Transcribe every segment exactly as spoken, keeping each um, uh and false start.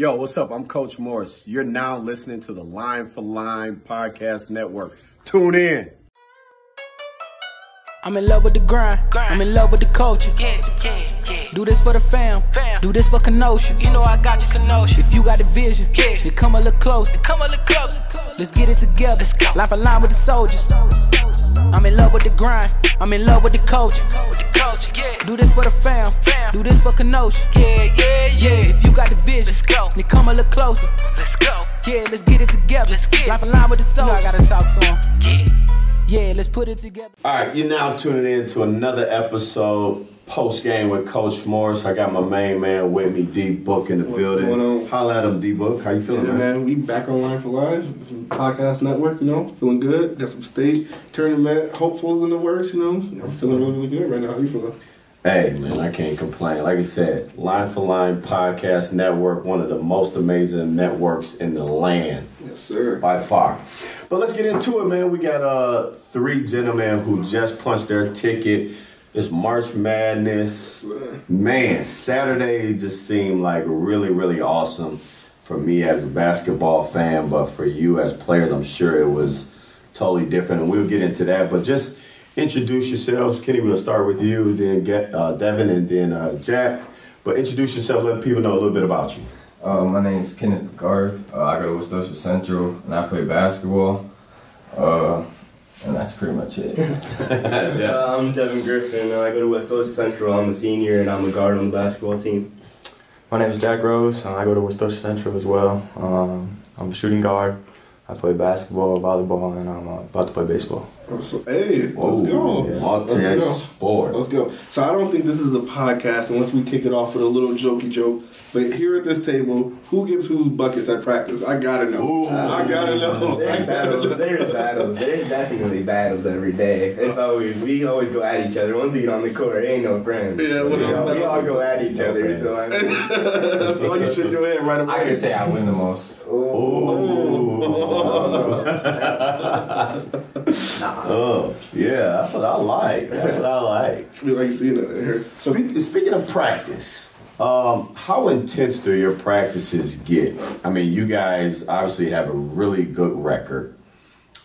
Yo, what's up? I'm Coach Morris. You're now listening to the Line for Line Podcast Network. Tune in. I'm in love with the grind. grind. I'm in love with the culture. Yeah, yeah, yeah. Do this for the fam. fam. Do this for Kenosha. You know I got your Kenosha. If you got the vision, yeah. then come a little closer. Come a little closer. Let's get it together. Line for line with the soldiers. I'm in love with the grind. I'm in love with the culture. Yeah. Do this for the fam. fam. Do this for Kenosha. Yeah, yeah, yeah. Yeah, if you got the vision, let's go. Then come a little closer. Let's go. Yeah, let's get it together. Let's get Life in line with the soul. You know I gotta talk to him. Yeah. Yeah, let's put it together. All right, you're now tuning in to another episode post game with Coach Morris. I got my main man with me, D-Book, in the What's building. Going on? Holla at him, D-Book. How you feeling, yeah, man? man? We back on Line for Line Podcast Network, you know, feeling good. Got some state tournament hopefuls in the works, you know. I'm feeling really, really good right now. How you feeling? Hey, man, I can't complain. Like I said, Line for Line Podcast Network, one of the most amazing networks in the land. Yes, sir. By far. But let's get into it, man. We got uh, three gentlemen who just punched their ticket. It's March Madness. Man, Saturday just seemed like really, really awesome for me as a basketball fan, but for you as players, I'm sure it was totally different, and we'll get into that. But just introduce yourselves. Kenny, we'll start with you, then get uh, Devin, and then uh, Jack. But introduce yourself. Let people know a little bit about you. Uh, my name is Kenneth Garth. Uh, I go to Westosha Central, and I play basketball. Uh, And that's pretty much it. yeah. uh, I'm Devin Griffin. I go to Westosha Central. I'm a senior, and I'm a guard on the basketball team. My name is Jack Rose. I go to Westosha Central as well. Um, I'm a shooting guard. I play basketball, volleyball, and I'm uh, about to play baseball. So, hey, Whoa, let's go. Yeah. Let's go. Sport. Let's go. So I don't think this is a podcast unless we kick it off with a little jokey joke. But here at this table, who gives whose buckets at practice? I gotta know. Ooh, I gotta know. There's battles. There's battles. There's definitely battles every day. It's always we always go at each other. Once you get on the court, it ain't no friends. Yeah, so, you know, we all go at each no other. So I mean, that's all you should do it right away. I can say I win the most. Ooh. Ooh. nah. Oh yeah, that's what I like. That's what I like. We like seeing it here. So speaking of practice. Um, how intense do your practices get? I mean, you guys obviously have a really good record.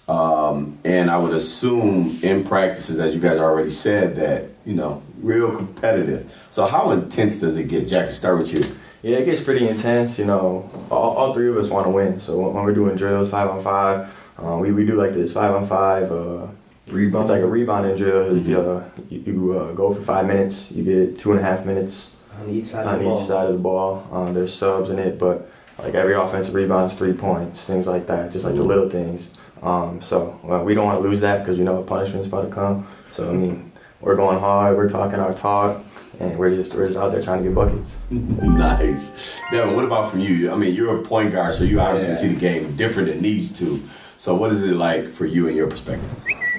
Um, and I would assume in practices, as you guys already said, that, you know, real competitive. So how intense does it get? Jack, start with you. Yeah, it gets pretty intense. You know, all, all three of us want to win. So when we're doing drills, five on five, uh, we, we do like this five on five. Uh, rebound. It's like a rebounding drill. Mm-hmm. If, uh, you you uh, go for five minutes, you get two and a half minutes. On each side on of the ball. On each side of the ball. Um, there's subs in it, but like every offensive rebound is three points, things like that, just like the little things. Um, so well, we don't want to lose that because you know a punishment's about to come. So, I mean, we're going hard, we're talking our talk, and we're just, we're just out there trying to get buckets. Nice. Devin, what about from you? I mean, you're a point guard, so you obviously yeah. see the game different than these two. So what is it like for you and your perspective?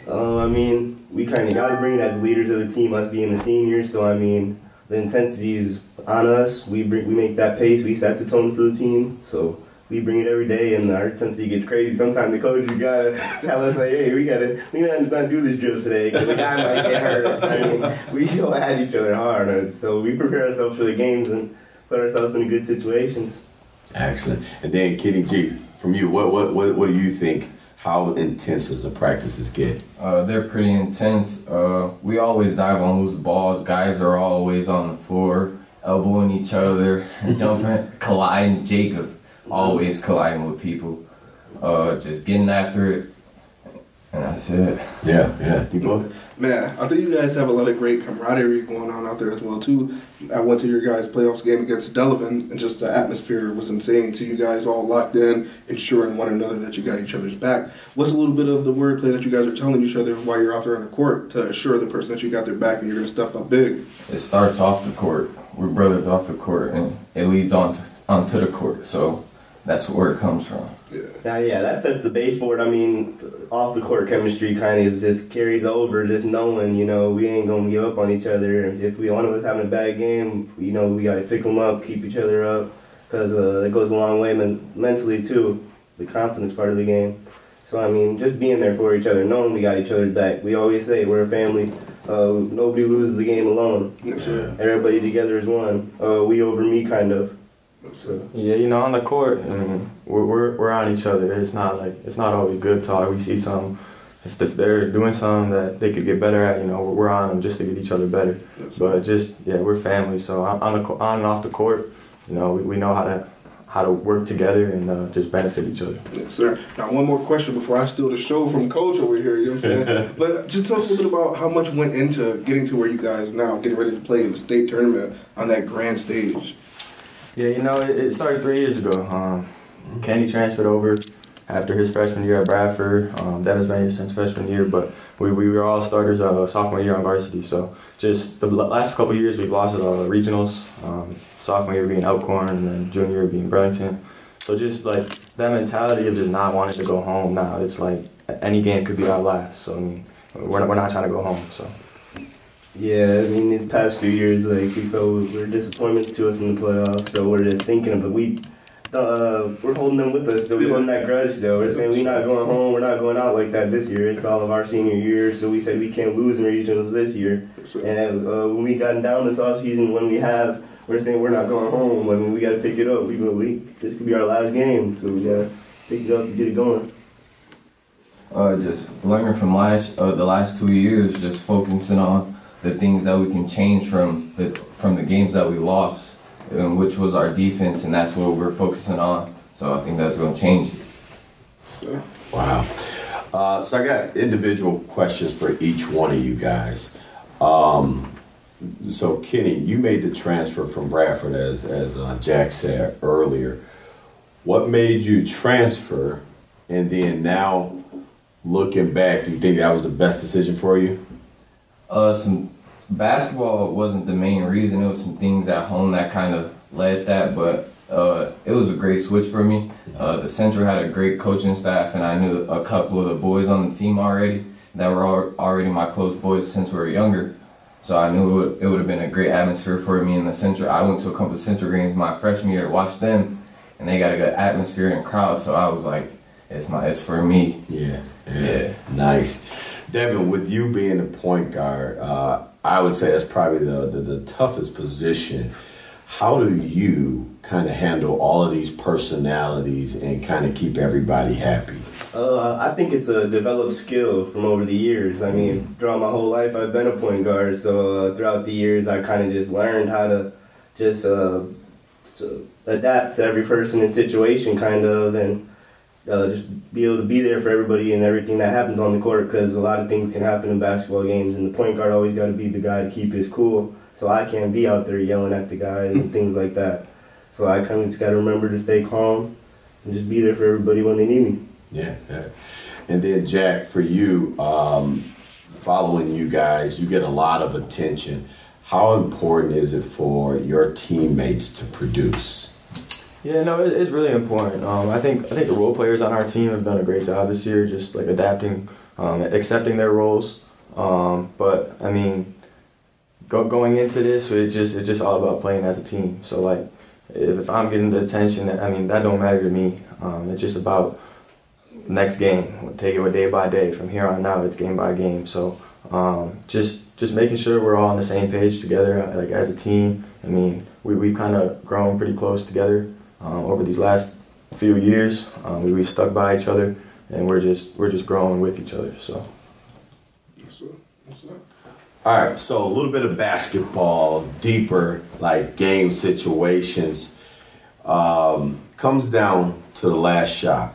Uh, I mean, we kind of got to bring it as leaders of the team, us being the seniors, so I mean, the intensity is on us. We bring, we make that pace. We set the tone for the team. So we bring it every day, and our intensity gets crazy. Sometimes the coaches gotta tell us like, "Hey, we gotta we gotta not do this drill today because the guy might get hurt." I mean, we go at each other hard, and so we prepare ourselves for the games and put ourselves in good situations. Excellent. And then Kenny G, from you, what what what, what do you think? How intense does the practices get? Uh, they're pretty intense. Uh, we always dive on loose balls. Guys are always on the floor, elbowing each other, jumping, colliding. Jacob always colliding with people, uh, just getting after it. And that's it. Yeah, yeah. D-Book? Man, I think you guys have a lot of great camaraderie going on out there as well, too. I went to your guys' playoffs game against Delavan, and just the atmosphere was insane. To you guys all locked in, ensuring one another that you got each other's back. What's a little bit of the wordplay that you guys are telling each other while you're out there on the court to assure the person that you got their back and you're going to step up big? It starts off the court. We're brothers off the court, and it leads on to, onto the court, so that's where it comes from. Yeah, yeah, that sets the baseboard. I mean, off the court chemistry kind of just carries over, just knowing, you know, we ain't going to give up on each other. If we, one of us having a bad game, you know, we got to pick them up, keep each other up, because uh, it goes a long way men- mentally, too, the confidence part of the game. So, I mean, just being there for each other, knowing we got each other's back. We always say we're a family. Uh, nobody loses the game alone. Yeah. Everybody together is one. Uh, we over me, kind of. So, yeah, you know, on the court, I mean, we're, we're we're on each other. It's not like it's not always good talk. We see some, if they're doing something that they could get better at, you know, we're on them just to get each other better. But just yeah, we're family. So on the on and off the court, you know, we, we know how to how to work together and uh, just benefit each other. Yes, sir. Now, one more question before I steal the show from Coach over here, you know what I'm saying? But just tell us a little bit about how much went into getting to where you guys are now, getting ready to play in the state tournament on that grand stage. Yeah, you know, it, it started three years ago. Um, Kenny transferred over after his freshman year at Bradford. Um, Devin's been here since freshman year, but we, we were all starters uh, sophomore year on varsity. So just the last couple of years, we've lost at all the regionals. Um, sophomore year being Elkhorn, and then junior year being Burlington. So just like that mentality of just not wanting to go home now. It's like any game could be our last. So I mean, we're not, we're not trying to go home. So. Yeah, I mean, these past few years, like, we felt we were disappointments to us in the playoffs, so we're just thinking of it. We, uh, we're holding them with us, though. We're holding that grudge, though. We're saying we're not going home, we're not going out like that this year. It's all of our senior year, so we said we can't lose in regionals this year. And uh, when we got down this offseason, when we have, we're saying we're not going home. I mean, we got to pick it up. We, we This could be our last game, so we got to pick it up and get it going. Uh, just learning from last uh, the last two years, just focusing on the things that we can change from the from the games that we lost, and which was our defense, and that's what we're focusing on. So I think that's going to change it. So. Wow. Uh, so I got individual questions for each one of you guys. Um, so Kenny, you made the transfer from Bradford, as as uh, Jack said earlier. What made you transfer, and then now looking back, do you think that was the best decision for you? Uh, some. Basketball wasn't the main reason. It was some things at home that kind of led that, but uh, it was a great switch for me. Uh, the Central had a great coaching staff, and I knew a couple of the boys on the team already that were al already my close boys since we were younger. So I knew it would, it would have been a great atmosphere for me in the Central. I went to a couple of Central games my freshman year to watch them, and they got a good atmosphere and crowd. So I was like, it's my, it's for me. Yeah, yeah, yeah. Nice. Devin, with you being a point guard, uh, I would say that's probably the, the, the toughest position. How do you kind of handle all of these personalities and kind of keep everybody happy? Uh, I think it's a developed skill from over the years. I mean, throughout my whole life, I've been a point guard. So uh, throughout the years, I kind of just learned how to just uh, so adapt to every person and situation kind of, and Uh, just be able to be there for everybody and everything that happens on the court, because a lot of things can happen in basketball games, and the point guard always got to be the guy to keep his cool. So I can't be out there yelling at the guys and things like that. So I kind of just got to remember to stay calm and just be there for everybody when they need me. Yeah, yeah. And then Jack, for you, um, following you guys, you get a lot of attention. How important is it for your teammates to produce? Yeah, no, it's really important. Um, I think I think the role players on our team have done a great job this year, just like adapting, um, accepting their roles. Um, but I mean, go, going into this, it just it's just all about playing as a team. So like, if, if I'm getting the attention, I mean that don't matter to me. Um, it's just about next game. We'll take it day by day. From here on out, it's game by game. So um, just just making sure we're all on the same page together, like as a team. I mean, we we've kind of grown pretty close together. Um, over these last few years, um, we, we stuck by each other, and we're just we're just growing with each other. So, yes, sir. Yes, sir. All right. So a little bit of basketball, deeper like game situations, um, comes down to the last shot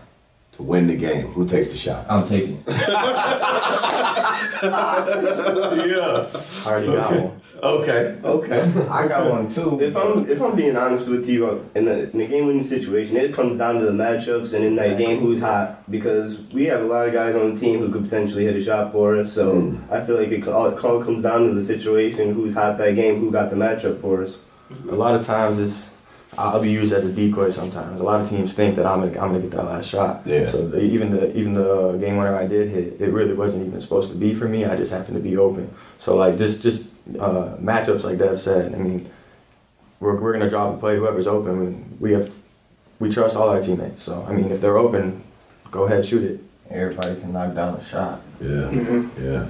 to win the game. Who takes the shot? I'm taking it. Yeah. I already got okay. one. Okay. Okay. I got one too. If I'm if I'm being honest with you, in the, in the game-winning situation, it comes down to the matchups and in that game who's hot, because we have a lot of guys on the team who could potentially hit a shot for us. So mm. I feel like it all, it all comes down to the situation, who's hot that game, who got the matchup for us. A lot of times it's I'll be used as a decoy sometimes. A lot of teams think that I'm gonna, I'm gonna get that last shot. Yeah. So the, even the even the game winner I did hit, it really wasn't even supposed to be for me. I just happened to be open. So like just just. Uh, matchups like Dev said, I mean, we're, we're going to drop and play whoever's open. We, we have we trust all our teammates. So, I mean, if they're open, go ahead, shoot it. Everybody can knock down a shot. Yeah, mm-hmm. yeah.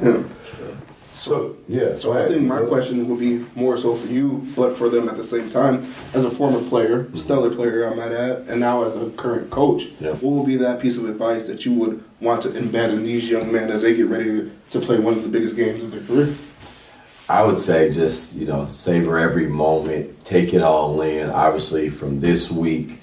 So yeah. So I think my question would be more so for you, but for them at the same time, as a former player, mm-hmm. stellar player, I might add, and now as a current coach, yeah. what would be that piece of advice that you would want to embed in these young men as they get ready to play one of the biggest games of their career? I would say just, you know, savor every moment, take it all in. Obviously, from this week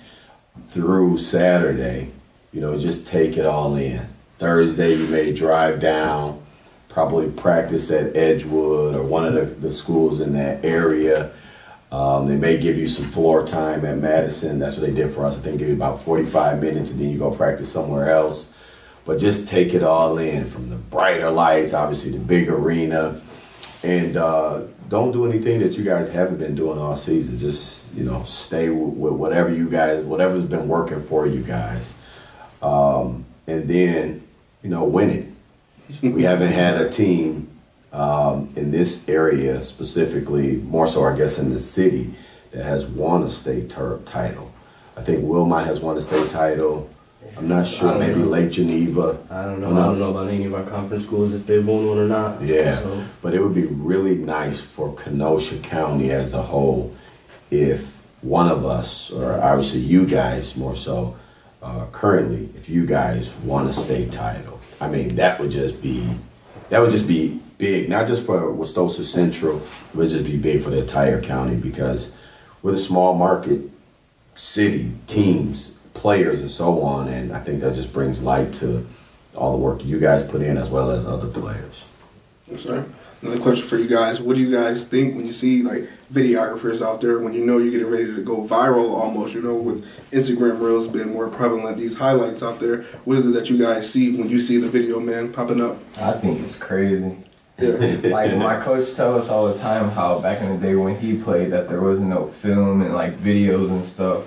through Saturday, you know, just take it all in. Thursday, you may drive down, probably practice at Edgewood or one of the, the schools in that area. Um, they may give you some floor time at Madison. That's what they did for us. I think give you about forty-five minutes, and then you go practice somewhere else. But just take it all in, from the brighter lights, obviously the big arena. And uh, don't do anything that you guys haven't been doing all season. Just, you know, stay with, with whatever you guys, whatever's been working for you guys. Um, and then, you know, win it. We haven't had a team um, in this area specifically, more so I guess in the city, that has won a state ter- title. I think Wilmot has won a state title. I'm not sure. Maybe know. Lake Geneva. I don't know. I don't know about any of our conference schools if they've won one or not. Yeah, so. But it would be really nice for Kenosha County as a whole if one of us, or obviously you guys more so, uh, currently, if you guys won a state title. I mean, that would just be, that would just be big, not just for Westosha Central, it would just be big for the entire county, because we're a small market city, teams, players, and so on, and I think that just brings light to all the work you guys put in as well as other players. Yes, sir. Another question for you guys. What do you guys think when you see, like, videographers out there, when you know you're getting ready to go viral almost, you know, with Instagram Reels being more prevalent, these highlights out there, what is it that you guys see when you see the video man popping up? I think it's crazy. Yeah. Like, my coach tells us all the time how back in the day when he played that there was no film and, like, videos and stuff.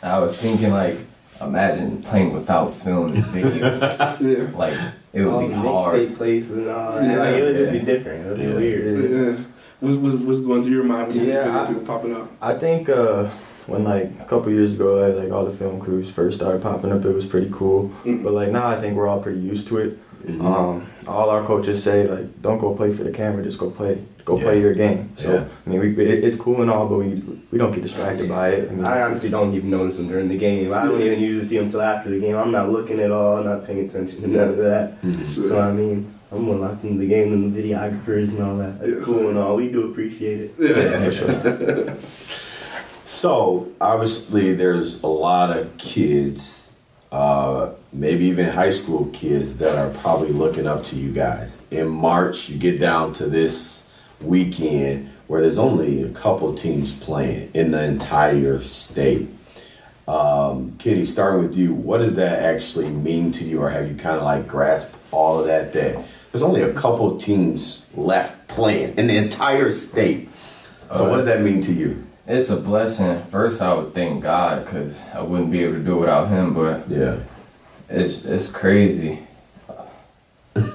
And I was thinking, like, imagine playing without film and video. Yeah. Like, it would all be hard. Places and all. Yeah. Like, it would just yeah. be different. It would yeah. be weird. Yeah. What's, what's going through your mind when you yeah, see people popping up? I think uh, when, like, a couple years ago, I, like, all the film crews first started popping up, it was pretty cool. Mm-hmm. But, like, now I think we're all pretty used to it. Mm-hmm. Um, all our coaches say, like, don't go play for the camera, just go play. Go yeah. play your game. So, yeah. I mean, we, it, it's cool and all, but we we don't get distracted by it. I, mean, I honestly don't even notice them during the game. I don't even usually see them until after the game. I'm not looking at all, not paying attention to none of that. Mm-hmm. So, so, I mean, I'm more locked into the game than the videographers and all that. It's yeah. cool and all. We do appreciate it. Yeah, yeah for sure. So, obviously, there's a lot of kids, uh, maybe even high school kids, that are probably looking up to you guys. In March, you get down to this weekend where there's only a couple teams playing in the entire state. Um, Kenny, starting with you, what does that actually mean to you, or have you kind of like grasped all of that, that there's only a couple teams left playing in the entire state? So uh, what does that mean to you? It's a blessing. First, I would thank God, because I wouldn't be able to do it without him, but yeah, it's it's crazy.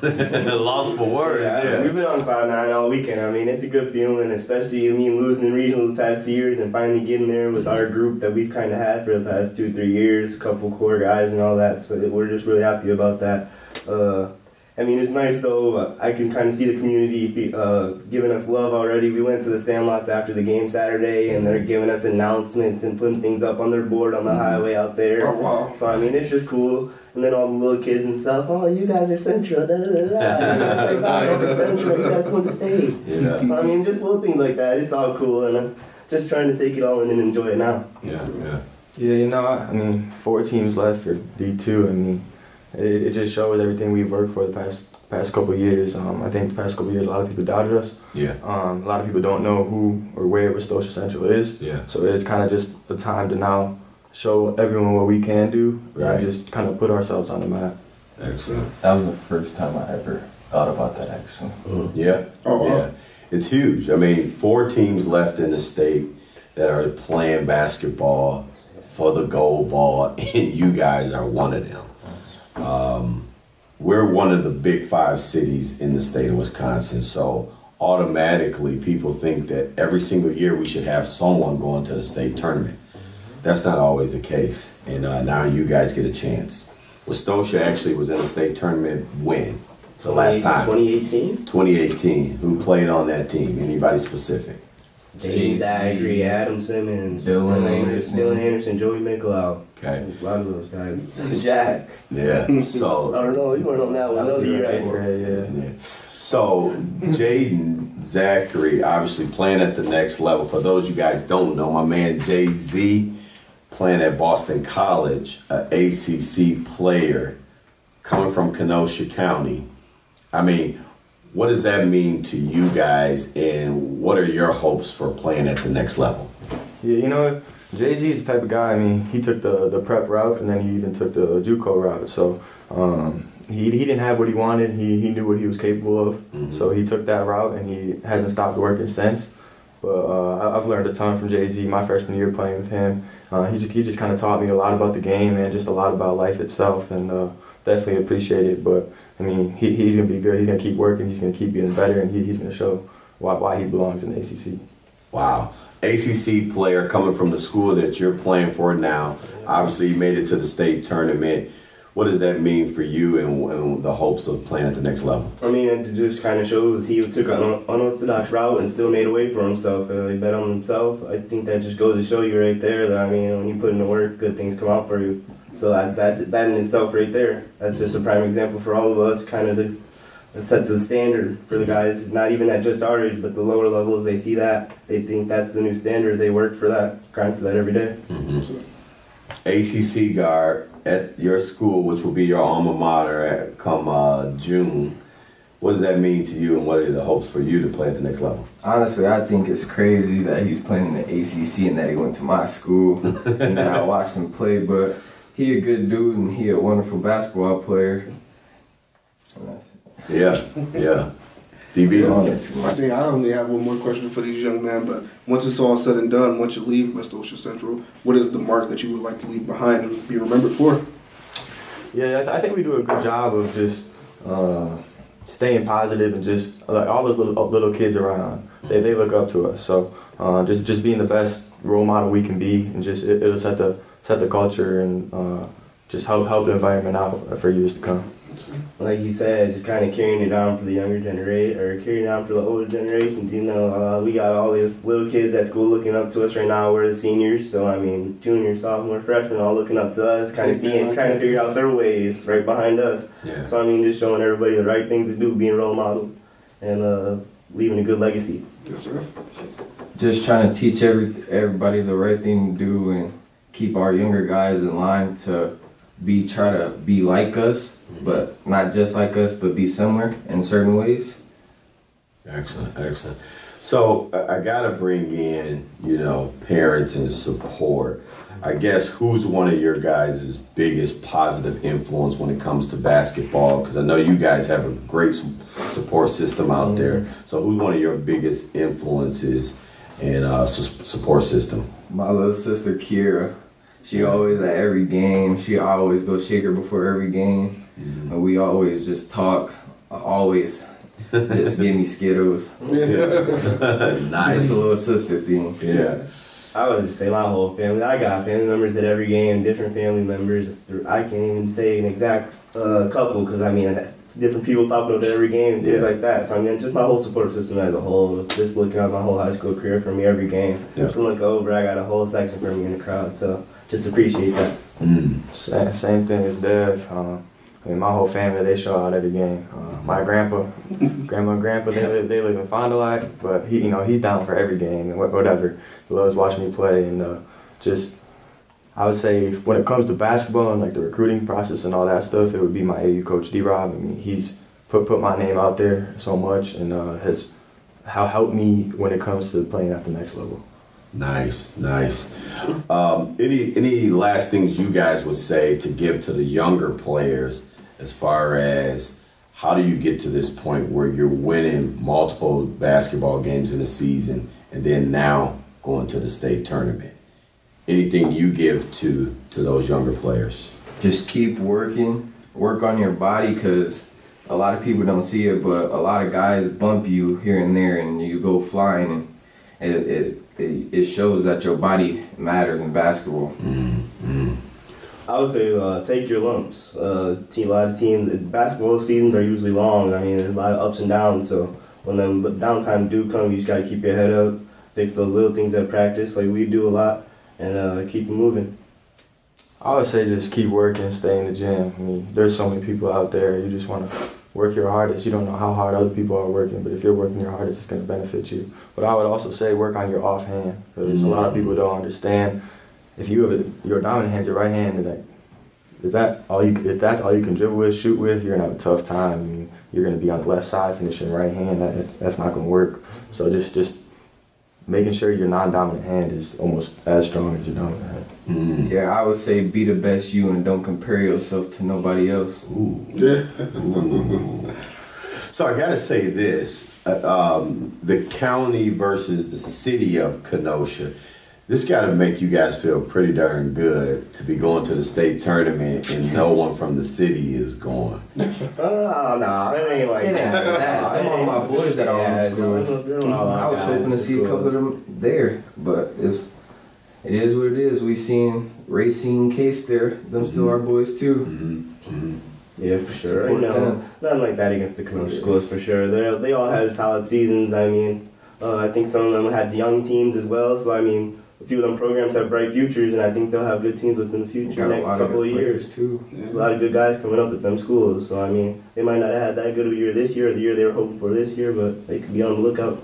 Lost for words. Yeah, yeah. We've been on five nine all weekend. I mean, it's a good feeling, especially, I mean, losing in regional the past years and finally getting there with our group that we've kind of had for the past two, three years, a couple core guys and all that. So we're just really happy about that. Uh, I mean, it's nice, though. I can kind of see the community uh, giving us love already. We went to the Sandlots after the game Saturday, and they're giving us announcements and putting things up on their board on the highway out there. Oh, wow. So, I mean, it's just cool. And then all the little kids and stuff, oh, you guys are Central, da da da da. You guys are Central, you guys want to stay. Yeah. So, I mean, just little things like that. It's all cool, and I'm just trying to take it all in and enjoy it now. Yeah, yeah. Yeah, you know, I mean, four teams left for D two. I mean, it, it just shows everything we've worked for the past past couple of years. Um, I think the past couple of years, a lot of people doubted us. Yeah. Um, a lot of people don't know who or where Westosha Central is. Yeah. So it's kind of just a time to now show everyone what we can do, right, and just kind of put ourselves on the map. Excellent. That was the first time I ever thought about that, actually. Mm-hmm. Yeah. Oh, yeah. Wow. It's huge. I mean, four teams left in the state that are playing basketball for the gold ball, and you guys are one of them. Um, we're one of the big five cities in the state of Wisconsin, so automatically people think that every single year we should have someone going to the state tournament. That's not always the case, and uh, now you guys get a chance. Westosha actually was in the state tournament when? The last time. twenty eighteen? twenty eighteen. Who played on that team? Anybody specific? Jaden Zachary, Adam Simmons, Dylan Anderson, Dylan Anderson, Joey McLeod. Okay. A lot of those guys. Jack. Yeah. So. I don't know. You weren't on that one. I know you right. right. Yeah. yeah. So Jaden Zachary, obviously playing at the next level. For those you guys don't know, my man Jay-Z playing at Boston College, an A C C player coming from Kenosha County. I mean, what does that mean to you guys, and what are your hopes for playing at the next level? Yeah, you know, Jay-Z is the type of guy, I mean, he took the, the prep route, and then he even took the JUCO route. So um, he he didn't have what he wanted. He he knew what he was capable of. Mm-hmm. So he took that route, and he hasn't stopped working since. But uh, I've learned a ton from Jay-Z my freshman year playing with him. Uh, he just, he just kind of taught me a lot about the game and just a lot about life itself, and uh, definitely appreciate it. But I mean, he, he's going to be good. He's going to keep working. He's going to keep getting better, and he, he's going to show why, why he belongs in the A C C. Wow. A C C player coming from the school that you're playing for now. Obviously, you made it to the state tournament. What does that mean for you, and, and the hopes of playing at the next level? I mean, it just kind of shows he took an unorthodox route and still made a way for himself. Uh, he bet on himself. I think that just goes to show you right there that, I mean, when you put in the work, good things come out for you. So that, that that in itself right there, that's just a prime example for all of us, kind of the, it sets the standard for the guys, not even at just our age, but the lower levels, they see that, they think that's the new standard, they work for that, grind for that every day. Mm-hmm. A C C guard at your school, which will be your alma mater at, come uh, June, what does that mean to you, and what are the hopes for you to play at the next level? Honestly, I think it's crazy that he's playing in the A C C and that he went to my school, and that I watched him play, but he a good dude, and he a wonderful basketball player. Yeah, yeah. D B? I think I only have one more question for these young men, but once it's all said and done, once you leave Westosha Central, what is the mark that you would like to leave behind and be remembered for? Yeah, I, th- I think we do a good job of just uh, staying positive, and just like all those little, little kids around, they they look up to us. So uh, just just being the best role model we can be, and just it, it'll set the set the culture, and uh, just help help the environment out for years to come. Like you said, just kind of carrying it on for the younger generation, or carrying it on for the older generations. You know, uh, we got all the little kids at school looking up to us right now. We're the seniors, so I mean, junior, sophomore, freshman, all looking up to us, kind of seeing, trying to figure out their ways right behind us. Yeah. So I mean, just showing everybody the right things to do, being role models, and uh, leaving a good legacy. Yes, sir. Just trying to teach every everybody the right thing to do, and keep our younger guys in line to be try to be like us, but not just like us, but be similar in certain ways. Excellent, excellent. So I gotta bring in, you know, parents and support. I guess who's one of your guys' biggest positive influence when it comes to basketball? Because I know you guys have a great support system out there. So who's one of your biggest influences and uh, su- support system? My little sister Kira. She always at every game. She always go shake her before every game. Mm-hmm. And we always just talk. Always just give me Skittles. Yeah. Nice. It's a little sister thing. Yeah. I would just say my whole family. I got family members at every game, different family members. I can't even say an exact uh, couple, because I mean, different people popping up at every game, things yeah. like that. So I mean, just my whole support system as a whole. Just looking at my whole high school career for me every game. Yeah. Just look over, I got a whole section for me in the crowd. So. Just appreciate that. Mm. Same, same thing as Dev. Uh, I mean, my whole family, they show out every game. Uh, my grandpa, grandma and grandpa, they live, they live in Fond du Lac, but he, you know, he's down for every game and whatever. He loves watching me play, and uh, just, I would say when it comes to basketball and like the recruiting process and all that stuff, it would be my A U coach, D Rob. I mean, he's put put my name out there so much, and uh, has how helped me when it comes to playing at the next level. Nice, nice. Um, any any last things you guys would say to give to the younger players as far as how do you get to this point where you're winning multiple basketball games in a season and then now going to the state tournament? Anything you give to, to those younger players? Just keep working. Work on your body, because a lot of people don't see it, but a lot of guys bump you here and there and you go flying, and it, it It, it shows that your body matters in basketball. Mm-hmm. I would say uh, take your lumps. Uh, team, a lot of teams, basketball seasons are usually long. I mean, there's a lot of ups and downs. So when the downtime do come, you just got to keep your head up, fix those little things at practice like we do a lot, and uh, keep moving. I would say just keep working, stay in the gym. I mean, there's so many people out there. You just want to work your hardest. You don't know how hard other people are working, but if you're working your hardest, it's going to benefit you. But I would also say work on your off hand, because mm-hmm. a lot of people don't understand. If you have a, your dominant hand, your right hand, like, is that all you? If that's all you can dribble with, shoot with, you're gonna have a tough time. I mean, you're gonna be on the left side finishing right hand. That, that's not gonna work. So just just making sure your non-dominant hand is almost as strong as your dominant hand. Mm. Yeah, I would say be the best you and don't compare yourself to nobody else. Ooh. Ooh. So I gotta say this: uh, um, the county versus the city of Kenosha. This got to make you guys feel pretty darn good to be going to the state tournament and no one from the city is going. Oh, no, it ain't like yeah, that. that. Them all my boys that are yeah, on the schools. I was hoping to see a couple of them there, but it's it is what it is. We seen Racine Case there. Them still mm-hmm. our boys, too. Mm-hmm. Mm-hmm. Yeah, for sure. You know, nothing like that against the Kenosha schools, for sure. They they all had solid seasons. I mean, uh, I think some of them had young teams as well, so I mean, a few of them programs have bright futures, and I think they'll have good teams within the future next couple of, of years too. Yeah. There's a lot of good guys coming up at them schools, so I mean, they might not have had that good of a year this year or the year they were hoping for this year, but they could be on the lookout.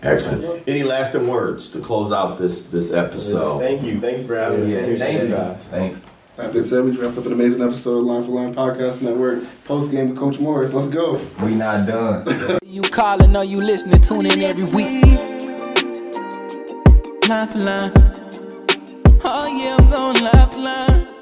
Excellent. Any lasting words to close out this this episode? Thank you, thank you for having us. Yeah, yeah, thank you, guys. Thank you. After this, we wrap up an amazing episode of Line for Line Podcast Network. Post game with Coach Morris. Let's go. We not done. You calling? Are you listening? Tune in every week. Line for line. Oh yeah, I'm going line for line.